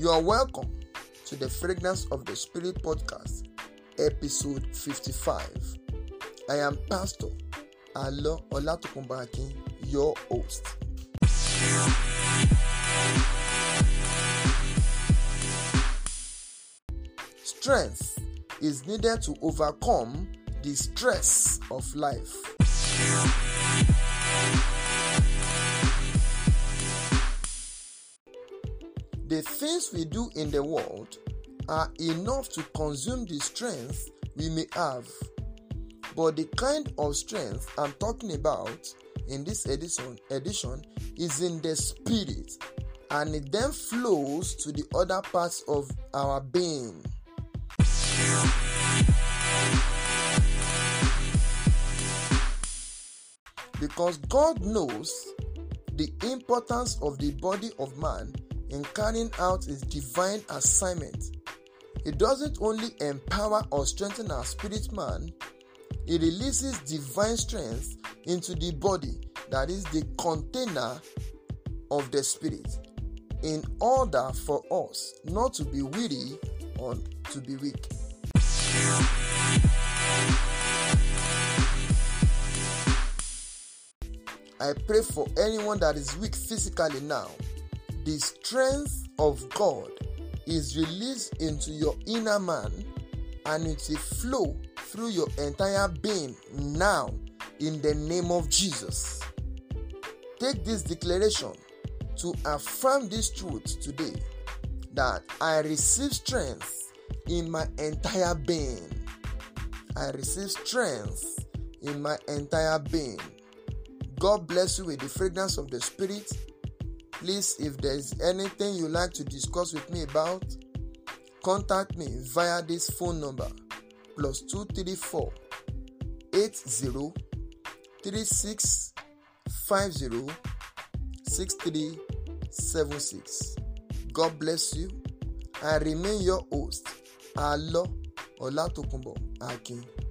You are welcome to the Fragrance of the Spirit podcast, episode 55. I am Pastor Alo Olatokunboh Akin, your host. Strength is needed to overcome the stress of life. The things we do in the world are enough to consume the strength we may have. But the kind of strength I'm talking about in this edition is in the spirit, and it then flows to the other parts of our being. Because God knows the importance of the body of man in carrying out his divine assignment. It doesn't only empower or strengthen our spirit man, it releases divine strength into the body, that is the container of the spirit, in order for us not to be weary or to be weak. I pray for anyone that is weak physically now. The strength of God is released into your inner man, and it will flow through your entire being now in the name of Jesus. Take this declaration to affirm this truth today, that I receive strength in my entire being. I receive strength in my entire being. God bless you with the fragrance of the Spirit. Please, if there is anything you'd like to discuss with me about, contact me via this phone number, +234 80 36 50 6376. God bless you. I remain your host, Alo Olatokunboh Akin.